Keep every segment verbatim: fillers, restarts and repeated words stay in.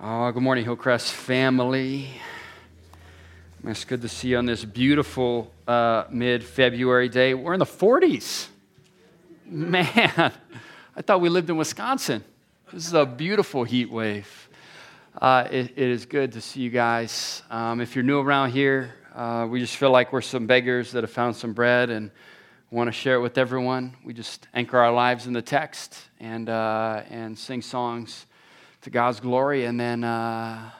Oh, good morning, Hillcrest family. It's good to see you on this beautiful uh, mid-February day. We're in the forties. Man, I thought we lived in Wisconsin. This is a beautiful heat wave. Uh, it, it is good to see you guys. Um, if you're new around here, uh, we just feel like we're some beggars that have found some bread and want to share it with everyone. We just anchor our lives in the text and uh, and sing songs to God's glory, and then uh,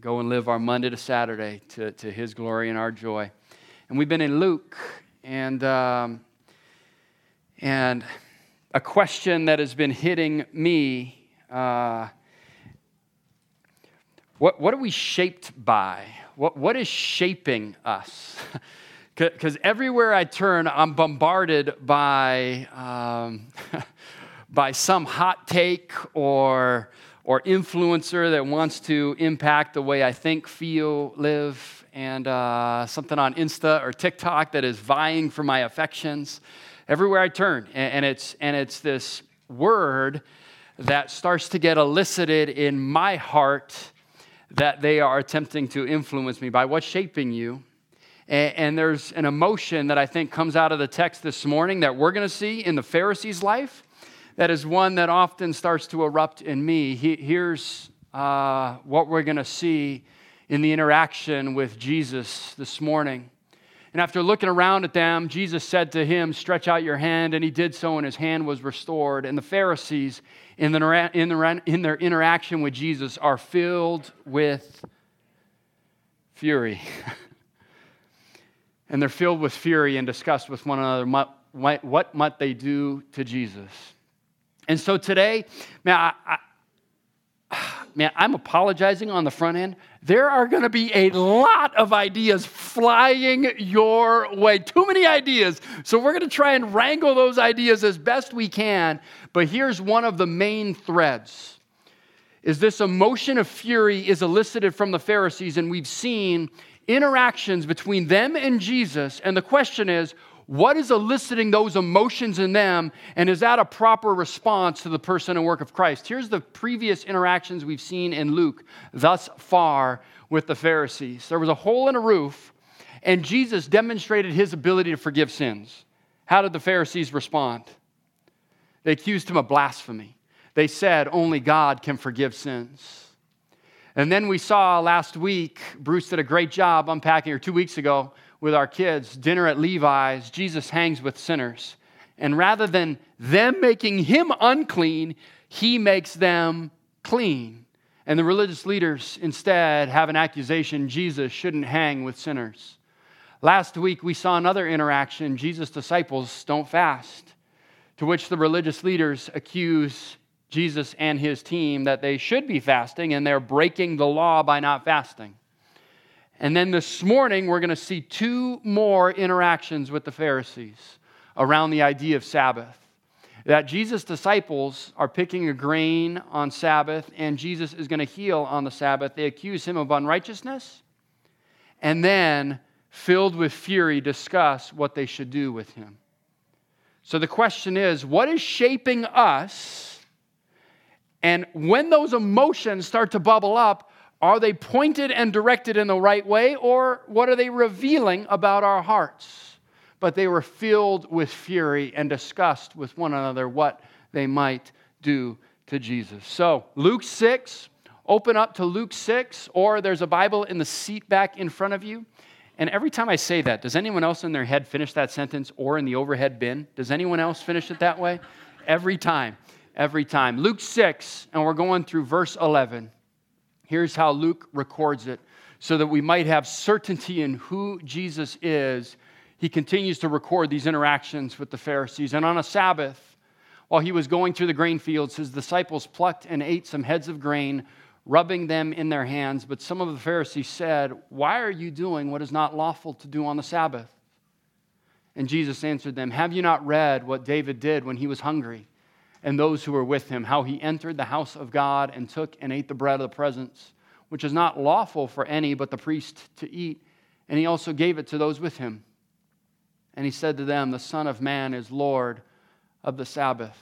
go and live our Monday to Saturday to, to His glory and our joy. And we've been in Luke, and um, and a question that has been hitting me: uh, what what are we shaped by? What what is shaping us? Because everywhere I turn, I'm bombarded by um, by some hot take or. or influencer that wants to impact the way I think, feel, live, and uh, something on Insta or TikTok that is vying for my affections. Everywhere I turn, and, and it's and it's this word that starts to get elicited in my heart that they are attempting to influence me by. What's shaping you? And, and there's an emotion that I think comes out of the text this morning that we're going to see in the Pharisees' life. That is one that often starts to erupt in me. He, here's uh, what we're going to see in the interaction with Jesus this morning. And after looking around at them, Jesus said to him, "Stretch out your hand." And he did so, and his hand was restored. And the Pharisees, in, the, in, the, in their interaction with Jesus, are filled with fury. And they're filled with fury and disgust with one another what, what might they do to Jesus. And so today, man, I, I, man, I'm apologizing on the front end. There are going to be a lot of ideas flying your way. Too many ideas. So we're going to try and wrangle those ideas as best we can. But here's one of the main threads. Is this emotion of fury is elicited from the Pharisees, and we've seen interactions between them and Jesus. And the question is, what is eliciting those emotions in them, and is that a proper response to the person and work of Christ? Here's the previous interactions we've seen in Luke thus far with the Pharisees. There was a hole in a roof, and Jesus demonstrated his ability to forgive sins. How did the Pharisees respond? They accused him of blasphemy. They said, "Only God can forgive sins." And then we saw last week, Bruce did a great job unpacking, or two weeks ago, with our kids, dinner at Levi's, Jesus hangs with sinners. And rather than them making him unclean, he makes them clean. And the religious leaders instead have an accusation, Jesus shouldn't hang with sinners. Last week, we saw another interaction, Jesus' disciples don't fast, to which the religious leaders accuse Jesus and his team that they should be fasting, and they're breaking the law by not fasting. And then this morning, we're going to see two more interactions with the Pharisees around the idea of Sabbath. That Jesus' disciples are picking a grain on Sabbath, and Jesus is going to heal on the Sabbath. They accuse him of unrighteousness, and then, filled with fury, discuss what they should do with him. So the question is, what is shaping us? And when those emotions start to bubble up, are they pointed and directed in the right way, or what are they revealing about our hearts? But they were filled with fury and discussed with one another what they might do to Jesus. So Luke six, open up to Luke six, or there's a Bible in the seat back in front of you. And every time I say that, does anyone else in their head finish that sentence, or in the overhead bin? Does anyone else finish it that way? Every time, every time. Luke six, and we're going through verse eleven. Here's how Luke records it, so that we might have certainty in who Jesus is. He continues to record these interactions with the Pharisees. And on a Sabbath, while he was going through the grain fields, his disciples plucked and ate some heads of grain, rubbing them in their hands. But some of the Pharisees said, "Why are you doing what is not lawful to do on the Sabbath?" And Jesus answered them, "Have you not read what David did when he was hungry? And those who were with him, how he entered the house of God and took and ate the bread of the presence, which is not lawful for any but the priest to eat. And he also gave it to those with him. And he said to them, the Son of Man is Lord of the Sabbath."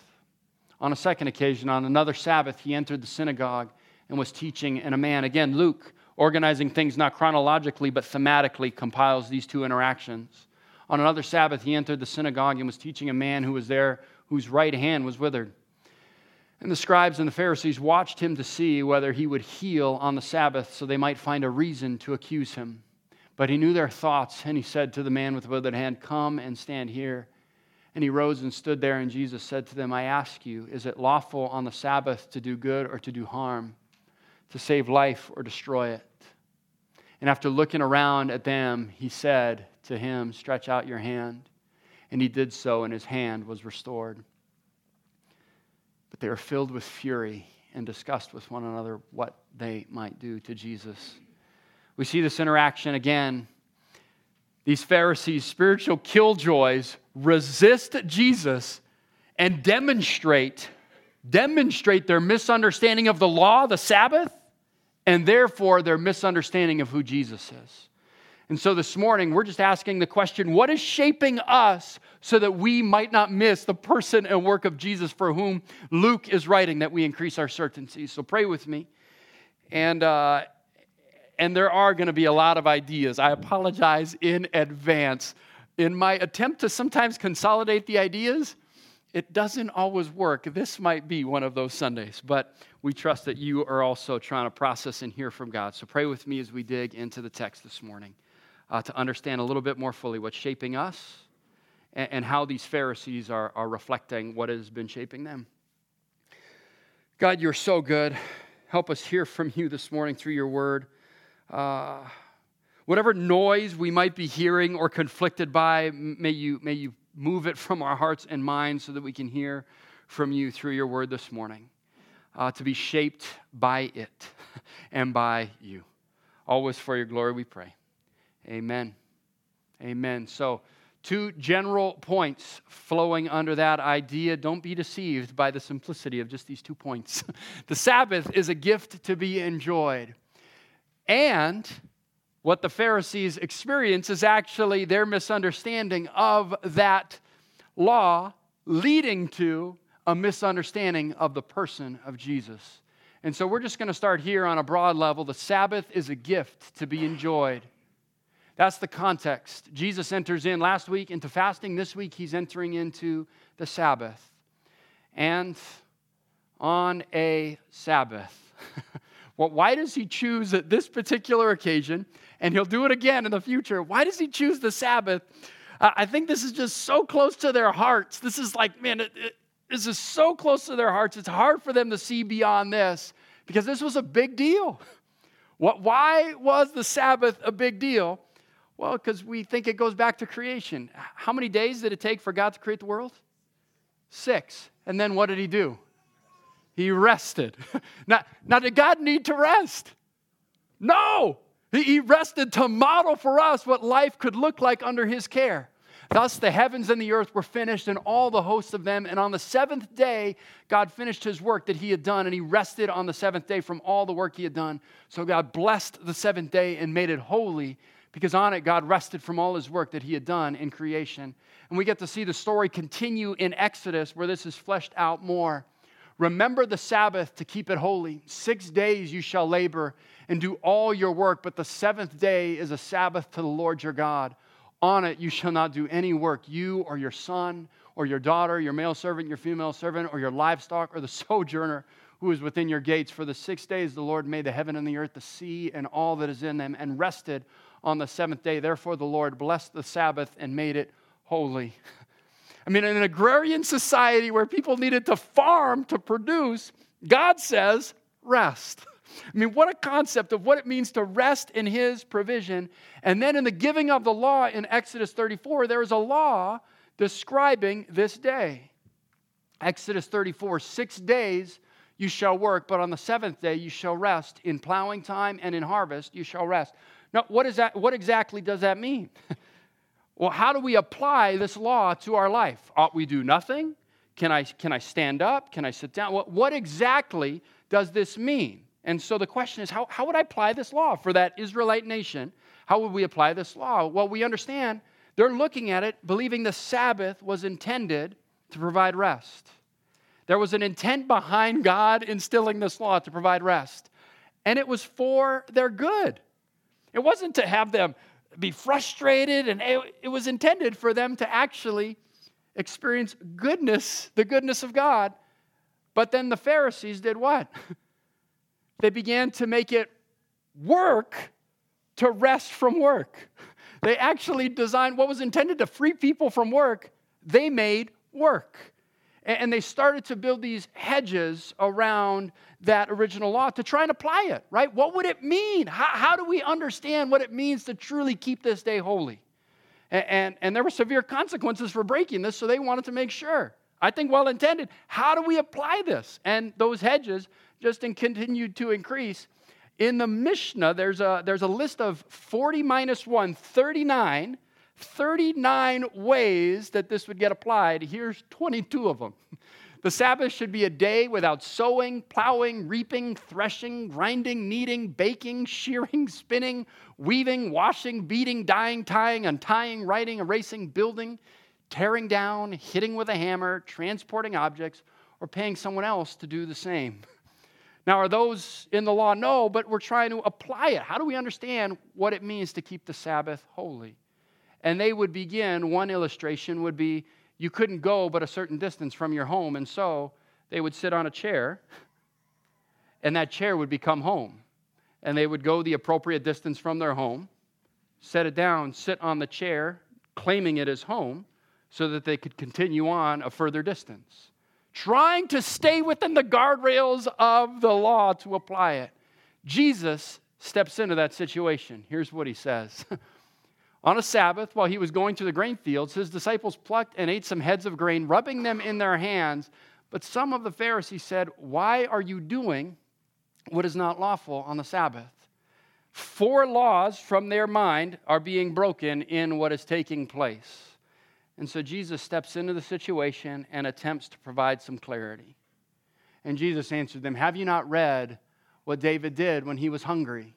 On a second occasion, on another Sabbath, he entered the synagogue, and was teaching, and a man, again, Luke, organizing things not chronologically but thematically, compiles these two interactions. On another Sabbath, he entered the synagogue and was teaching a man who was there, whose right hand was withered. And the scribes and the Pharisees watched him to see whether he would heal on the Sabbath so they might find a reason to accuse him. But he knew their thoughts, and he said to the man with the withered hand, "Come and stand here." And he rose and stood there, and Jesus said to them, "I ask you, is it lawful on the Sabbath to do good or to do harm, to save life or destroy it?" And after looking around at them, he said to him, "Stretch out your hand." And he did so, and his hand was restored. But they were filled with fury and discussed with one another what they might do to Jesus. We see this interaction again. These Pharisees, spiritual killjoys, resist Jesus and demonstrate, demonstrate their misunderstanding of the law, the Sabbath, and therefore their misunderstanding of who Jesus is. And so this morning, we're just asking the question, what is shaping us so that we might not miss the person and work of Jesus for whom Luke is writing, that we increase our certainty? So pray with me. And uh, and there are going to be a lot of ideas. I apologize in advance. In my attempt to sometimes consolidate the ideas, it doesn't always work. This might be one of those Sundays, but we trust that you are also trying to process and hear from God. So pray with me as we dig into the text this morning. Uh, to understand a little bit more fully what's shaping us and, and how these Pharisees are, are reflecting what has been shaping them. God, you're so good. Help us hear from you this morning through your word. Uh, whatever noise we might be hearing or conflicted by, may you, may you move it from our hearts and minds so that we can hear from you through your word this morning, uh, to be shaped by it and by you. Always for your glory we pray. Amen. Amen. So two general points flowing under that idea. Don't be deceived by the simplicity of just these two points. The Sabbath is a gift to be enjoyed. And what the Pharisees experience is actually their misunderstanding of that law leading to a misunderstanding of the person of Jesus. And so we're just going to start here on a broad level. The Sabbath is a gift to be enjoyed. That's the context. Jesus enters in last week into fasting. This week, he's entering into the Sabbath. And on a Sabbath. Well, why does he choose at this particular occasion? And he'll do it again in the future. Why does he choose the Sabbath? Uh, I think this is just so close to their hearts. This is like, man, it, it, this is so close to their hearts. It's hard for them to see beyond this because this was a big deal. What? Why was the Sabbath a big deal? Well, because we think it goes back to creation. How many days did it take for God to create the world? Six. And then what did he do? He rested. Now, now did God need to rest? No. He rested to model for us what life could look like under his care. Thus the heavens and the earth were finished, and all the hosts of them. And on the seventh day, God finished his work that he had done, and he rested on the seventh day from all the work he had done. So God blessed the seventh day and made it holy, because on it, God rested from all his work that he had done in creation. And we get to see the story continue in Exodus, where this is fleshed out more. Remember the Sabbath to keep it holy. Six days you shall labor and do all your work, but the seventh day is a Sabbath to the Lord your God. On it you shall not do any work, you or your son or your daughter, your male servant, your female servant, or your livestock, or the sojourner who is within your gates. For the six days the Lord made the heaven and the earth, the sea, and all that is in them, and rested on the seventh day. Therefore, the Lord blessed the Sabbath and made it holy. I mean, in an agrarian society where people needed to farm to produce, God says, rest. I mean, what a concept of what it means to rest in his provision. And then in the giving of the law in Exodus thirty-four, there is a law describing this day. Exodus thirty-four, six days you shall work, but on the seventh day you shall rest. In plowing time and in harvest you shall rest. Now, what is that? What exactly does that mean? Well, how do we apply this law to our life? Ought we do nothing? Can I, can I stand up? Can I sit down? What, what exactly does this mean? And so the question is, how, how would I apply this law for that Israelite nation? How would we apply this law? Well, we understand they're looking at it, believing the Sabbath was intended to provide rest. There was an intent behind God instilling this law to provide rest. and it was for their good. It wasn't to have them be frustrated, and it, it was intended for them to actually experience goodness, the goodness of God. But then the Pharisees did what? They began to make it work to rest from work. They actually designed what was intended to free people from work, they made work. And they started to build these hedges around that original law to try and apply it, right? What would it mean? How, how do we understand what it means to truly keep this day holy? And, and, and there were severe consequences for breaking this, so they wanted to make sure. I think well-intended. How do we apply this? And those hedges just in, continued to increase. In the Mishnah, there's a, there's a list of forty minus one, thirty-nine, thirty-nine ways that this would get applied. Here's twenty-two of them. The Sabbath should be a day without sowing, plowing, reaping, threshing, grinding, kneading, baking, shearing, spinning, weaving, washing, beating, dyeing, tying, untying, writing, erasing, building, tearing down, hitting with a hammer, transporting objects, or paying someone else to do the same. Now, are those in the law? No, but we're trying to apply it. How do we understand what it means to keep the Sabbath holy? And they would begin, one illustration would be, you couldn't go but a certain distance from your home, and so they would sit on a chair, and that chair would become home. And they would go the appropriate distance from their home, set it down, sit on the chair, claiming it as home, so that they could continue on a further distance, trying to stay within the guardrails of the law to apply it. Jesus steps into that situation. Here's what he says. On a Sabbath, while he was going to the grain fields, his disciples plucked and ate some heads of grain, rubbing them in their hands. But some of the Pharisees said, "Why are you doing what is not lawful on the Sabbath?" Four laws from their mind are being broken in what is taking place. And so Jesus steps into the situation and attempts to provide some clarity. And Jesus answered them, "Have you not read what David did when he was hungry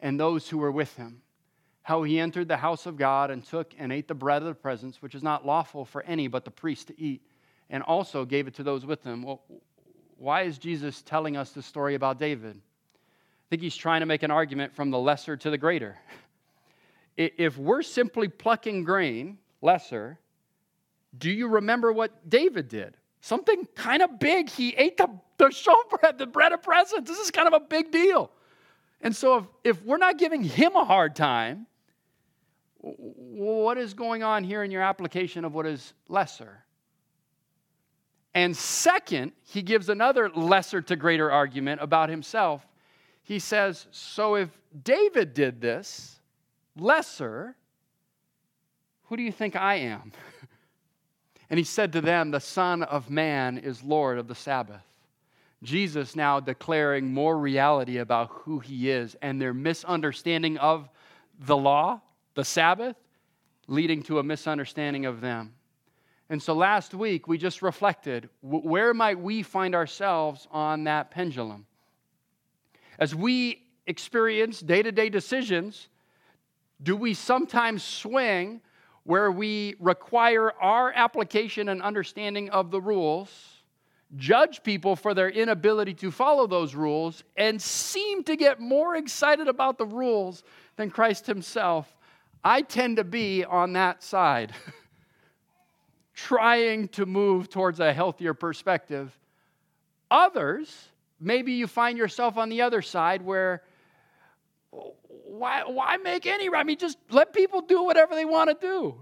and those who were with him? How he entered the house of God and took and ate the bread of the presence, which is not lawful for any but the priest to eat, and also gave it to those with him." Well, why is Jesus telling us the story about David? I think he's trying to make an argument from the lesser to the greater. If we're simply plucking grain, lesser, do you remember what David did? Something kind of big. He ate the, the showbread, the bread of presence. This is kind of a big deal. And so if, if we're not giving him a hard time, what is going on here in your application of what is lesser? And second, he gives another lesser to greater argument about himself. He says, so if David did this, lesser, who do you think I am? And he said to them, the Son of Man is Lord of the Sabbath. Jesus now declaring more reality about who he is and their misunderstanding of the law, the Sabbath, leading to a misunderstanding of them. And so last week, we just reflected, where might we find ourselves on that pendulum? As we experience day-to-day decisions, do we sometimes swing where we require our application and understanding of the rules, judge people for their inability to follow those rules, and seem to get more excited about the rules than Christ himself? I tend to be on that side, trying to move towards a healthier perspective. Others, maybe you find yourself on the other side where, why, why make any, I mean, just let people do whatever they want to do.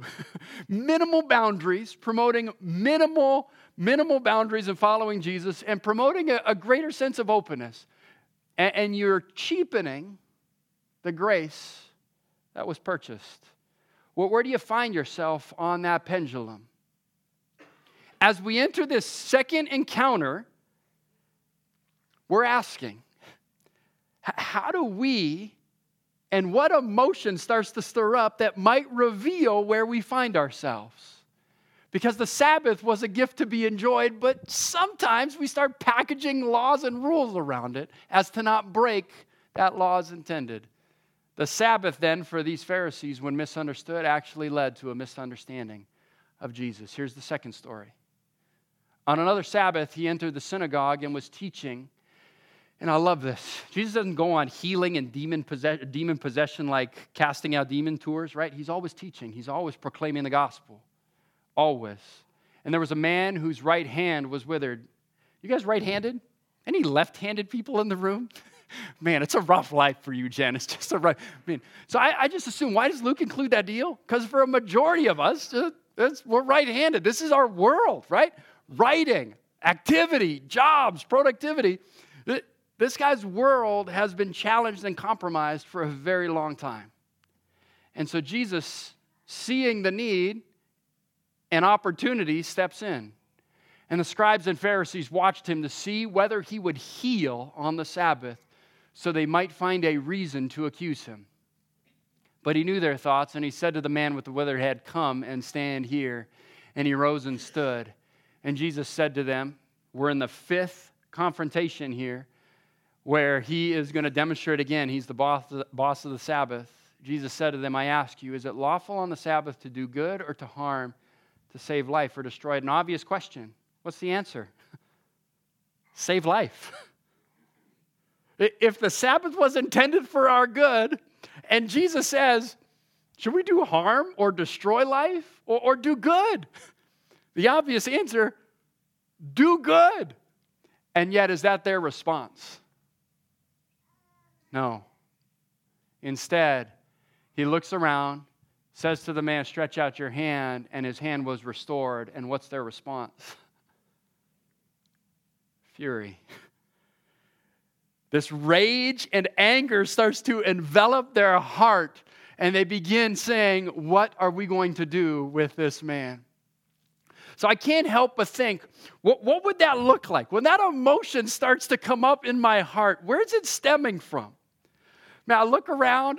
Minimal boundaries, promoting minimal minimal boundaries and following Jesus and promoting a, a greater sense of openness. And, and you're cheapening the grace that was purchased. Well, where do you find yourself on that pendulum? As we enter this second encounter, we're asking, how do we, and what emotion starts to stir up that might reveal where we find ourselves? Because the Sabbath was a gift to be enjoyed, but sometimes we start packaging laws and rules around it as to not break that law as intended. The Sabbath then for these Pharisees, when misunderstood, actually led to a misunderstanding of Jesus. Here's the second story. On another Sabbath, he entered the synagogue and was teaching. And I love this. Jesus doesn't go on healing and demon, possess- demon possession like casting out demon tours, right? He's always teaching. He's always proclaiming the gospel. Always. And there was a man whose right hand was withered. You guys right-handed? Any left-handed people in the room? Man, it's a rough life for you, Jen. It's just a rough, I mean, so I, I just assume, why does Luke include that deal? Because for a majority of us, uh, it's, we're right-handed. This is our world, right? Writing, activity, jobs, productivity. This guy's world has been challenged and compromised for a very long time. And so Jesus, seeing the need and opportunity, steps in. And the scribes and Pharisees watched him to see whether he would heal on the Sabbath so they might find a reason to accuse him. But he knew their thoughts, and he said to the man with the withered hand, "Come and stand here." And he rose and stood. And Jesus said to them, we're in the fifth confrontation here, where he is going to demonstrate again, he's the boss of the Sabbath. Jesus said to them, I ask you, is it lawful on the Sabbath to do good or to harm, to save life or destroy it? An obvious question. What's the answer? Save life. If the Sabbath was intended for our good, and Jesus says, should we do harm or destroy life or, or do good? The obvious answer, do good. And yet, is that their response? No. Instead, he looks around, says to the man, stretch out your hand, and his hand was restored. And what's their response? Fury. This rage and anger starts to envelop their heart, and they begin saying, what are we going to do with this man? So I can't help but think, what, what would that look like? When that emotion starts to come up in my heart, where's it stemming from? Now, I look around,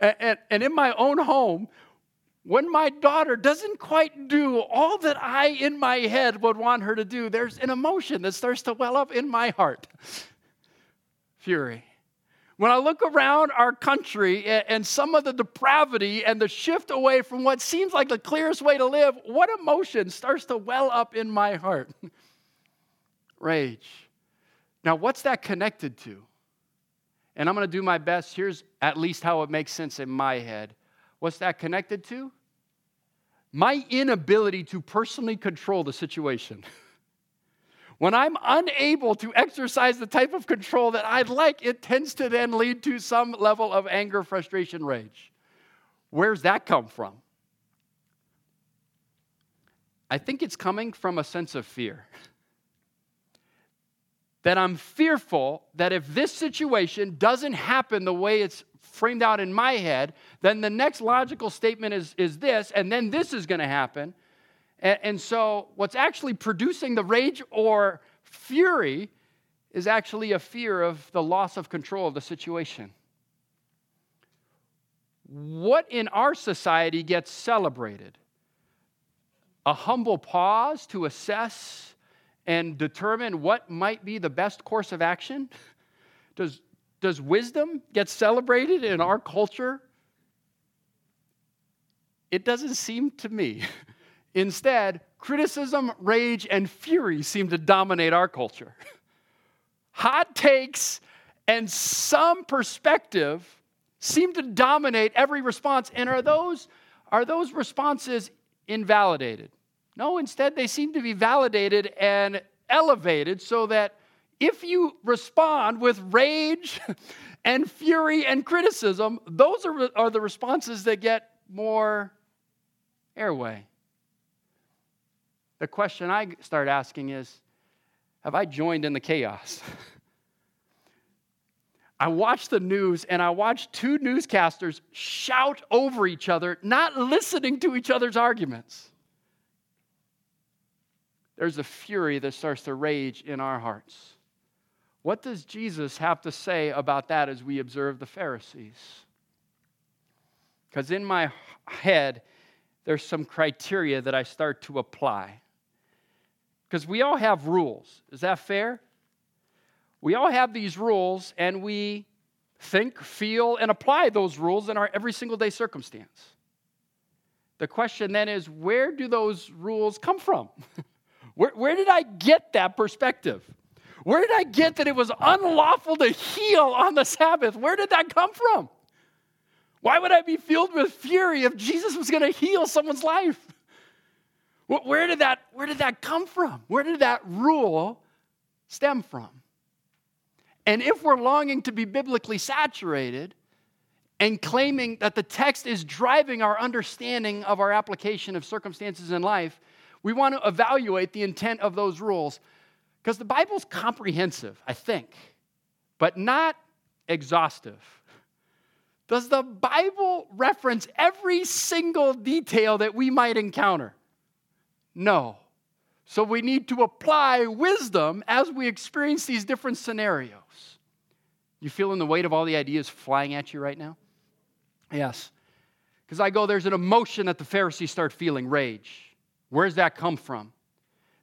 and, and in my own home, when my daughter doesn't quite do all that I, in my head, would want her to do, there's an emotion that starts to well up in my heart. Fury. When I look around our country and, and some of the depravity and the shift away from what seems like the clearest way to live, what emotion starts to well up in my heart? Rage. Now, what's that connected to? And I'm going to do my best. Here's at least how it makes sense in my head. What's that connected to? My inability to personally control the situation. When I'm unable to exercise the type of control that I'd like, it tends to then lead to some level of anger, frustration, rage. Where's that come from? I think it's coming from a sense of fear. That I'm fearful that if this situation doesn't happen the way it's framed out in my head, then the next logical statement is, is this, and then this is going to happen. And, and so what's actually producing the rage or fury is actually a fear of the loss of control of the situation. What in our society gets celebrated? A humble pause to assess and determine what might be the best course of action? Does, does wisdom get celebrated in our culture? It doesn't seem to me. Instead, criticism, rage, and fury seem to dominate our culture. Hot takes and some perspective seem to dominate every response. And are those, are those responses invalidated? No, instead they seem to be validated and elevated so that if you respond with rage and fury and criticism, those are, are the responses that get more airway. The question I start asking is, have I joined in the chaos? I watch the news, and I watch two newscasters shout over each other, not listening to each other's arguments. There's a fury that starts to rage in our hearts. What does Jesus have to say about that as we observe the Pharisees? Because in my head, there's some criteria that I start to apply. Because we all have rules. Is that fair? We all have these rules, and we think, feel, and apply those rules in our every single day circumstance. The question then is, where do those rules come from? where, where did I get that perspective? Where did I get that it was unlawful to heal on the Sabbath? Where did that come from? Why would I be filled with fury if Jesus was going to heal someone's life? Where did that, where did that come from? Where did that rule stem from? And if we're longing to be biblically saturated and claiming that the text is driving our understanding of our application of circumstances in life, we want to evaluate the intent of those rules. Because the Bible's comprehensive, I think, but not exhaustive. Does the Bible reference every single detail that we might encounter? No. So we need to apply wisdom as we experience these different scenarios. You feeling the weight of all the ideas flying at you right now? Yes. Because I go, there's an emotion that the Pharisees start feeling, rage. Where does that come from?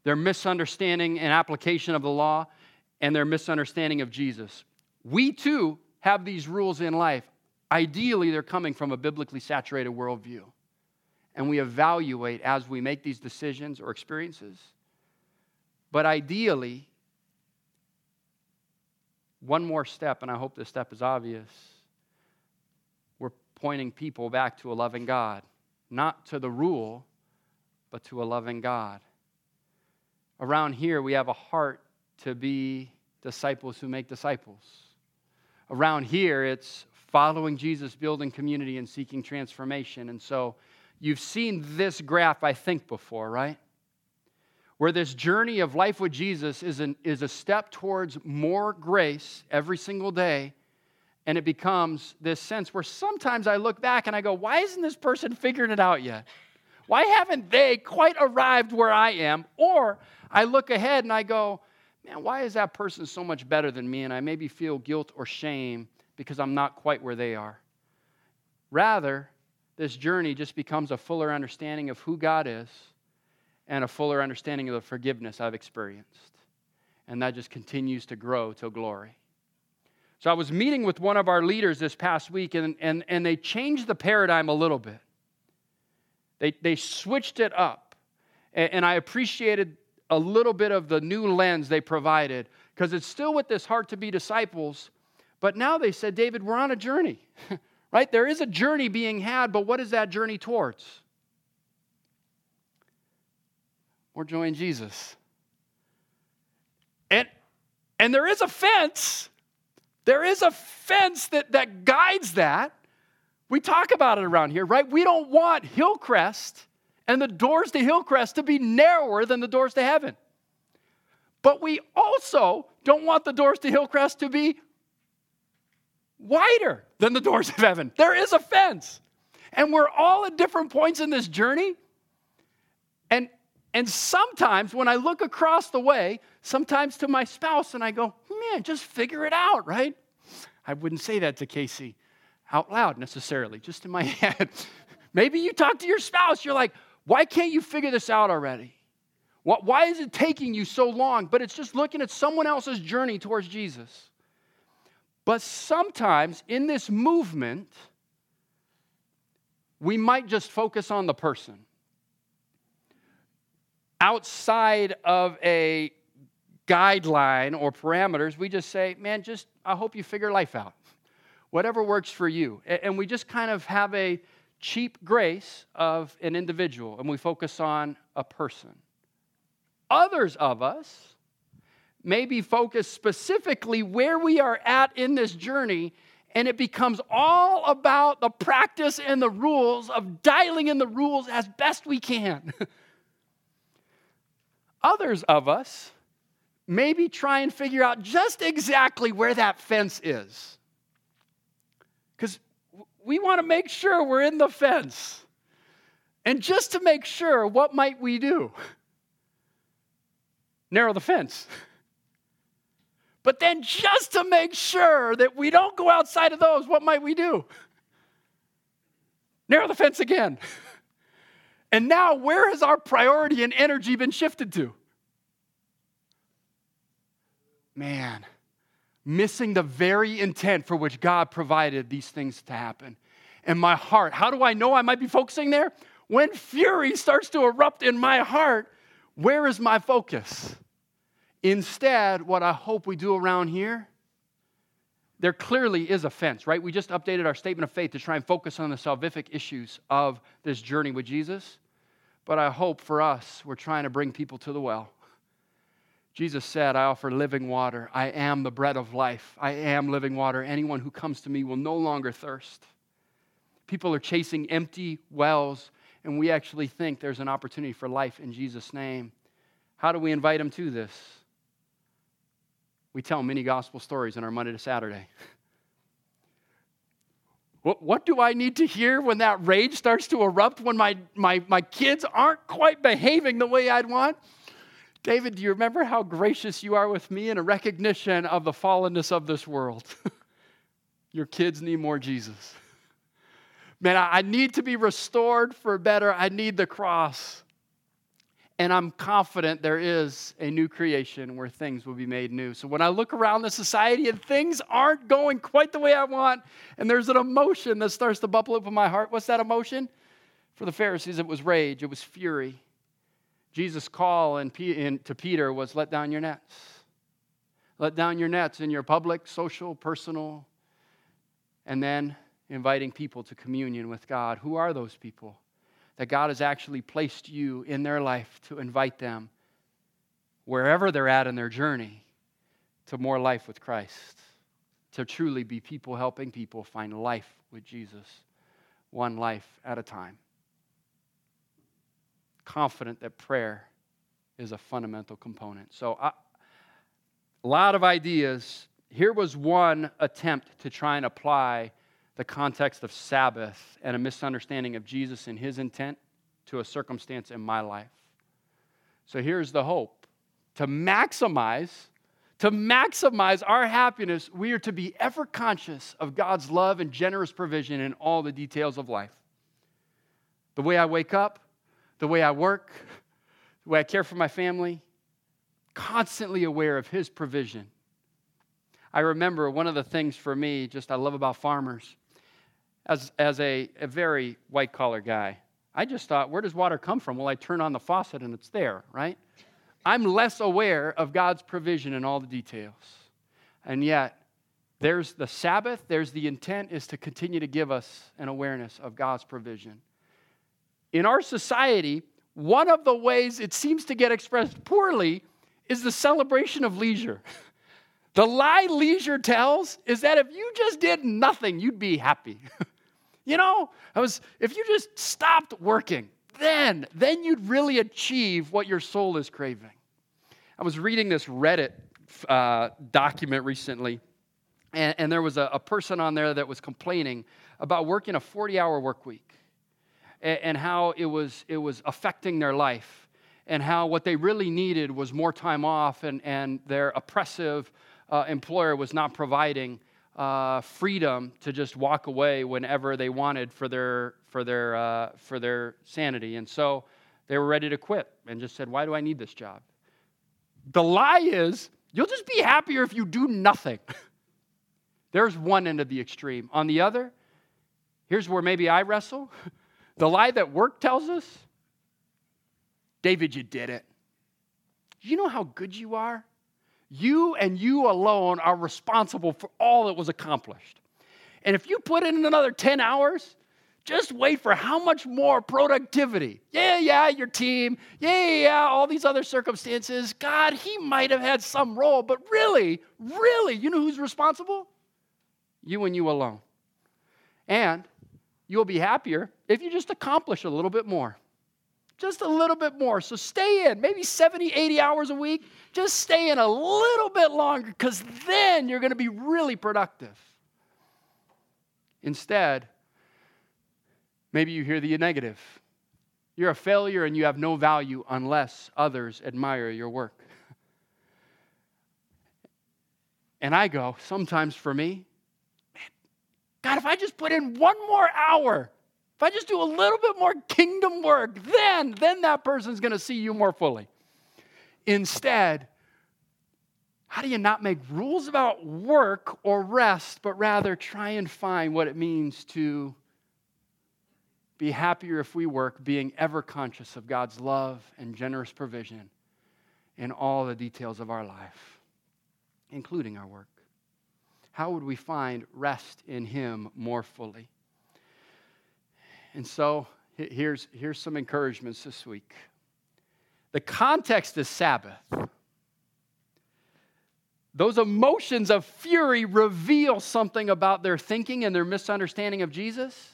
Their misunderstanding and application of the law, and their misunderstanding of Jesus. We, too, have these rules in life. Ideally, they're coming from a biblically saturated worldview. And we evaluate as we make these decisions or experiences. But ideally, one more step, and I hope this step is obvious. We're pointing people back to a loving God. Not to the rule, but to a loving God. Around here, we have a heart to be disciples who make disciples. Around here, it's following Jesus, building community, and seeking transformation. And so you've seen this graph, I think, before, right? Where this journey of life with Jesus is, an, is a step towards more grace every single day. And it becomes this sense where sometimes I look back and I go, why isn't this person figuring it out yet? Why haven't they quite arrived where I am? Or I look ahead and I go, man, why is that person so much better than me? And I maybe feel guilt or shame because I'm not quite where they are. Rather, this journey just becomes a fuller understanding of who God is and a fuller understanding of the forgiveness I've experienced. And that just continues to grow till glory. So I was meeting with one of our leaders this past week, and, and, and they changed the paradigm a little bit. They they switched it up, and, and I appreciated a little bit of the new lens they provided, because it's still with this heart to be disciples, but now they said, David, we're on a journey, right? There is a journey being had, but what is that journey towards? We're joining Jesus. And, and there is a fence. There is a fence that, that guides that. We talk about it around here, right? We don't want Hillcrest and the doors to Hillcrest to be narrower than the doors to heaven. But we also don't want the doors to Hillcrest to be wider than the doors of heaven. There is a fence. And we're all at different points in this journey. And, and sometimes when I look across the way, sometimes to my spouse and I go, man, just figure it out, right? I wouldn't say that to Casey out loud necessarily, just in my head. Maybe you talk to your spouse, you're like, why can't you figure this out already? Why is it taking you so long? But it's just looking at someone else's journey towards Jesus. But sometimes in this movement, we might just focus on the person. Outside of a guideline or parameters, we just say, man, just I hope you figure life out. Whatever works for you. And we just kind of have a cheap grace of an individual, and we focus on a person. Others of us maybe focus specifically where we are at in this journey, and it becomes all about the practice and the rules of dialing in the rules as best we can. Others of us maybe try and figure out just exactly where that fence is. Because we want to make sure we're in the fence. And just to make sure, what might we do? Narrow the fence. But then just to make sure that we don't go outside of those, what might we do? Narrow the fence again. And now where has our priority and energy been shifted to? Man, missing the very intent for which God provided these things to happen. And my heart, how do I know I might be focusing there? When fury starts to erupt in my heart, where is my focus? Instead, what I hope we do around here, there clearly is a fence, right? We just updated our statement of faith to try and focus on the salvific issues of this journey with Jesus. But I hope for us, we're trying to bring people to the well. Jesus said, I offer living water. I am the bread of life. I am living water. Anyone who comes to me will no longer thirst. People are chasing empty wells, and we actually think there's an opportunity for life in Jesus' name. How do we invite them to this? We tell many gospel stories on our Monday to Saturday. What, what do I need to hear when that rage starts to erupt, when my, my, my kids aren't quite behaving the way I'd want? David, do you remember how gracious you are with me in a recognition of the fallenness of this world? Your kids need more Jesus. Man, I need to be restored for better. I need the cross. And I'm confident there is a new creation where things will be made new. So when I look around the society and things aren't going quite the way I want, and there's an emotion that starts to bubble up in my heart, what's that emotion? For the Pharisees, it was rage. It was fury. Jesus' call in P- in, to Peter was, let down your nets. Let down your nets in your public, social, personal, and then inviting people to communion with God. Who are those people that God has actually placed you in their life to invite them, wherever they're at in their journey, to more life with Christ, to truly be people helping people find life with Jesus, one life at a time. Confident that prayer is a fundamental component. So I, a lot of ideas. Here was one attempt to try and apply the context of Sabbath and a misunderstanding of Jesus and his intent to a circumstance in my life. So here's the hope. To maximize, to maximize our happiness, we are to be ever conscious of God's love and generous provision in all the details of life. The way I wake up, the way I work, the way I care for my family, constantly aware of his provision. I remember one of the things for me, just I love about farmers, as, as a, a very white-collar guy, I just thought, where does water come from? Well, I turn on the faucet and it's there, right? I'm less aware of God's provision in all the details. And yet, there's the Sabbath, there's the intent is to continue to give us an awareness of God's provision. In our society, one of the ways it seems to get expressed poorly is the celebration of leisure. The lie leisure tells is that if you just did nothing, you'd be happy. You know, I was if you just stopped working, then, then you'd really achieve what your soul is craving. I was reading this Reddit uh, document recently, and, and there was a, a person on there that was complaining about working a forty-hour work week. And how it was it was affecting their life, and how what they really needed was more time off, and, and their oppressive uh, employer was not providing uh, freedom to just walk away whenever they wanted for their for their uh, for their sanity. And so they were ready to quit and just said, "Why do I need this job?" The lie is you'll just be happier if you do nothing. There's one end of the extreme. On the other, here's where maybe I wrestle. The lie that work tells us, David, you did it. You know how good you are? You and you alone are responsible for all that was accomplished. And if you put in another ten hours, just wait for how much more productivity. Yeah, yeah, your team. Yeah, yeah, all these other circumstances. God, he might have had some role, but really, really, you know who's responsible? You and you alone. And you'll be happier if you just accomplish a little bit more. Just a little bit more. So stay in, maybe seventy, eighty hours a week. Just stay in a little bit longer because then you're going to be really productive. Instead, maybe you hear the negative. You're a failure and you have no value unless others admire your work. And I go, sometimes for me, God, if I just put in one more hour, if I just do a little bit more kingdom work, then, then that person's going to see you more fully. Instead, how do you not make rules about work or rest, but rather try and find what it means to be happier if we work, being ever conscious of God's love and generous provision in all the details of our life, including our work? How would we find rest in Him more fully? And so here's, here's some encouragements this week. The context is Sabbath. Those emotions of fury reveal something about their thinking and their misunderstanding of Jesus.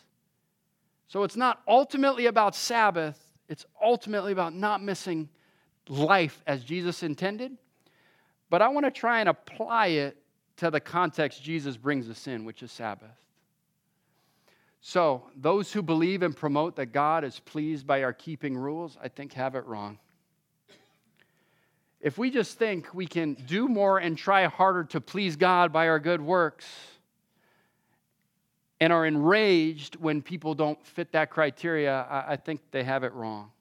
So it's not ultimately about Sabbath. It's ultimately about not missing life as Jesus intended. But I want to try and apply it to the context Jesus brings us in, which is Sabbath. So those who believe and promote that God is pleased by our keeping rules, I think, have it wrong. If we just think we can do more and try harder to please God by our good works and are enraged when people don't fit that criteria, I think they have it wrong.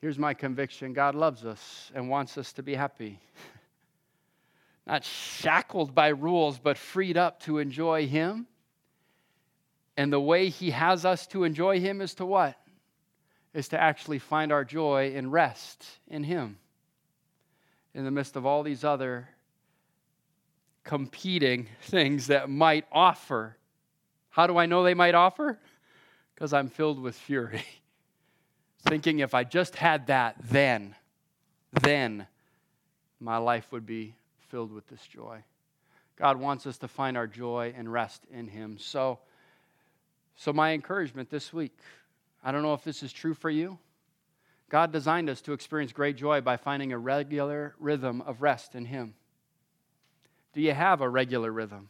Here's my conviction. God loves us and wants us to be happy. Not shackled by rules, but freed up to enjoy Him. And the way He has us to enjoy Him is to what? Is to actually find our joy and rest in Him in the midst of all these other competing things that might offer. How do I know they might offer? Because I'm filled with fury, thinking if I just had that, then, then my life would be filled with this joy. God wants us to find our joy and rest in Him. So, So my encouragement this week, I don't know if this is true for you. God designed us to experience great joy by finding a regular rhythm of rest in Him. Do you have a regular rhythm?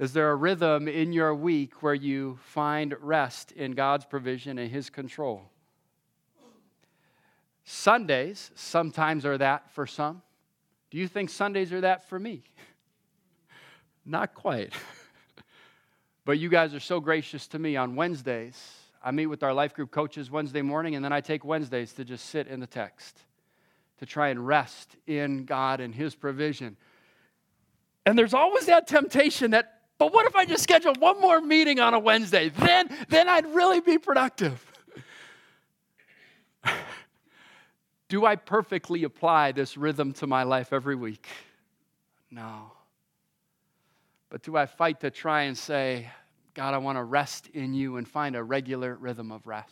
Is there a rhythm in your week where you find rest in God's provision and His control? Sundays sometimes are that for some. Do you think Sundays are that for me? Not quite. But you guys are so gracious to me on Wednesdays. I meet with our life group coaches Wednesday morning, and then I take Wednesdays to just sit in the text, to try and rest in God and His provision. And there's always that temptation that, but what if I just schedule one more meeting on a Wednesday? Then, then I'd really be productive. Do I perfectly apply this rhythm to my life every week? No. But do I fight to try and say, God, I want to rest in You and find a regular rhythm of rest?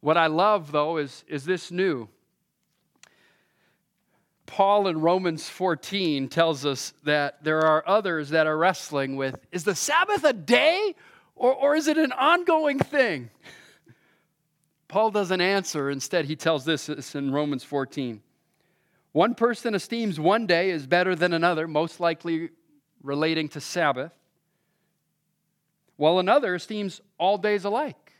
What I love, though, is, is this new. Paul in Romans fourteen tells us that there are others that are wrestling with, is the Sabbath a day or, or is it an ongoing thing? Paul doesn't answer. Instead, he tells this, this in Romans fourteen. One person esteems one day as better than another, most likely relating to Sabbath, while another esteems all days alike.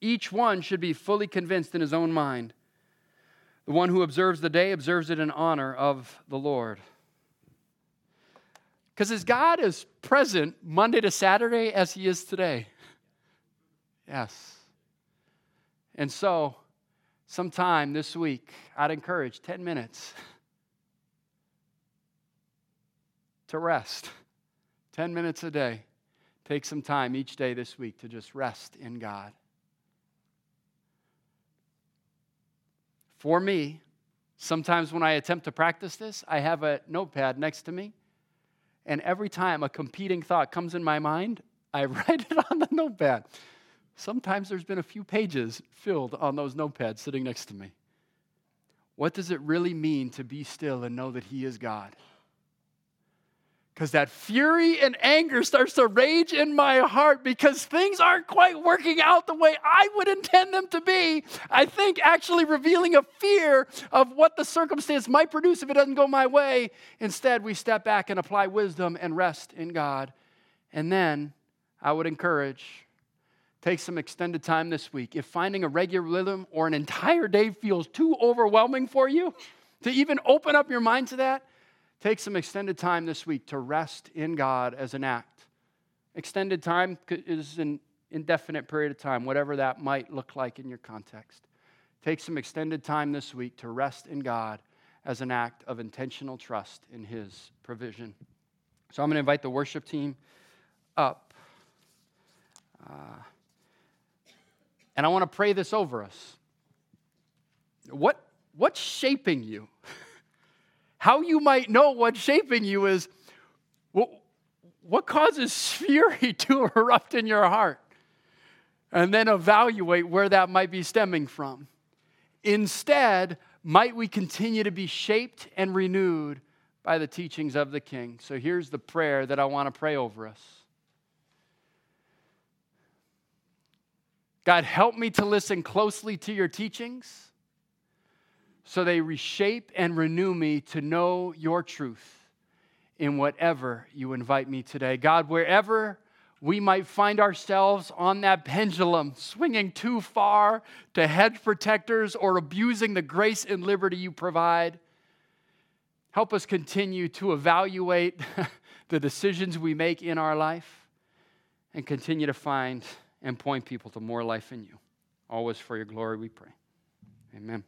Each one should be fully convinced in his own mind. The one who observes the day observes it in honor of the Lord. Because is God as present Monday to Saturday as He is today? Yes. And so, sometime this week, I'd encourage ten minutes to rest. ten minutes a day. Take some time each day this week to just rest in God. For me, sometimes when I attempt to practice this, I have a notepad next to me, and every time a competing thought comes in my mind, I write it on the notepad. Sometimes there's been a few pages filled on those notepads sitting next to me. What does it really mean to be still and know that He is God? Because that fury and anger starts to rage in my heart because things aren't quite working out the way I would intend them to be. I think actually revealing a fear of what the circumstance might produce if it doesn't go my way. Instead, we step back and apply wisdom and rest in God. And then I would encourage, take some extended time this week. If finding a regular rhythm or an entire day feels too overwhelming for you to even open up your mind to that, take some extended time this week to rest in God as an act. Extended time is an indefinite period of time, whatever that might look like in your context. Take some extended time this week to rest in God as an act of intentional trust in His provision. So I'm going to invite the worship team up. Uh, And I want to pray this over us. What, what's shaping you? How you might know what's shaping you is what, what causes fury to erupt in your heart? And then evaluate where that might be stemming from. Instead, might we continue to be shaped and renewed by the teachings of the King. So here's the prayer that I want to pray over us. God, help me to listen closely to your teachings so they reshape and renew me to know your truth in whatever you invite me today. God, wherever we might find ourselves on that pendulum, swinging too far to hedge protectors or abusing the grace and liberty you provide, help us continue to evaluate the decisions we make in our life and continue to find and point people to more life in you. Always for your glory, we pray. Amen.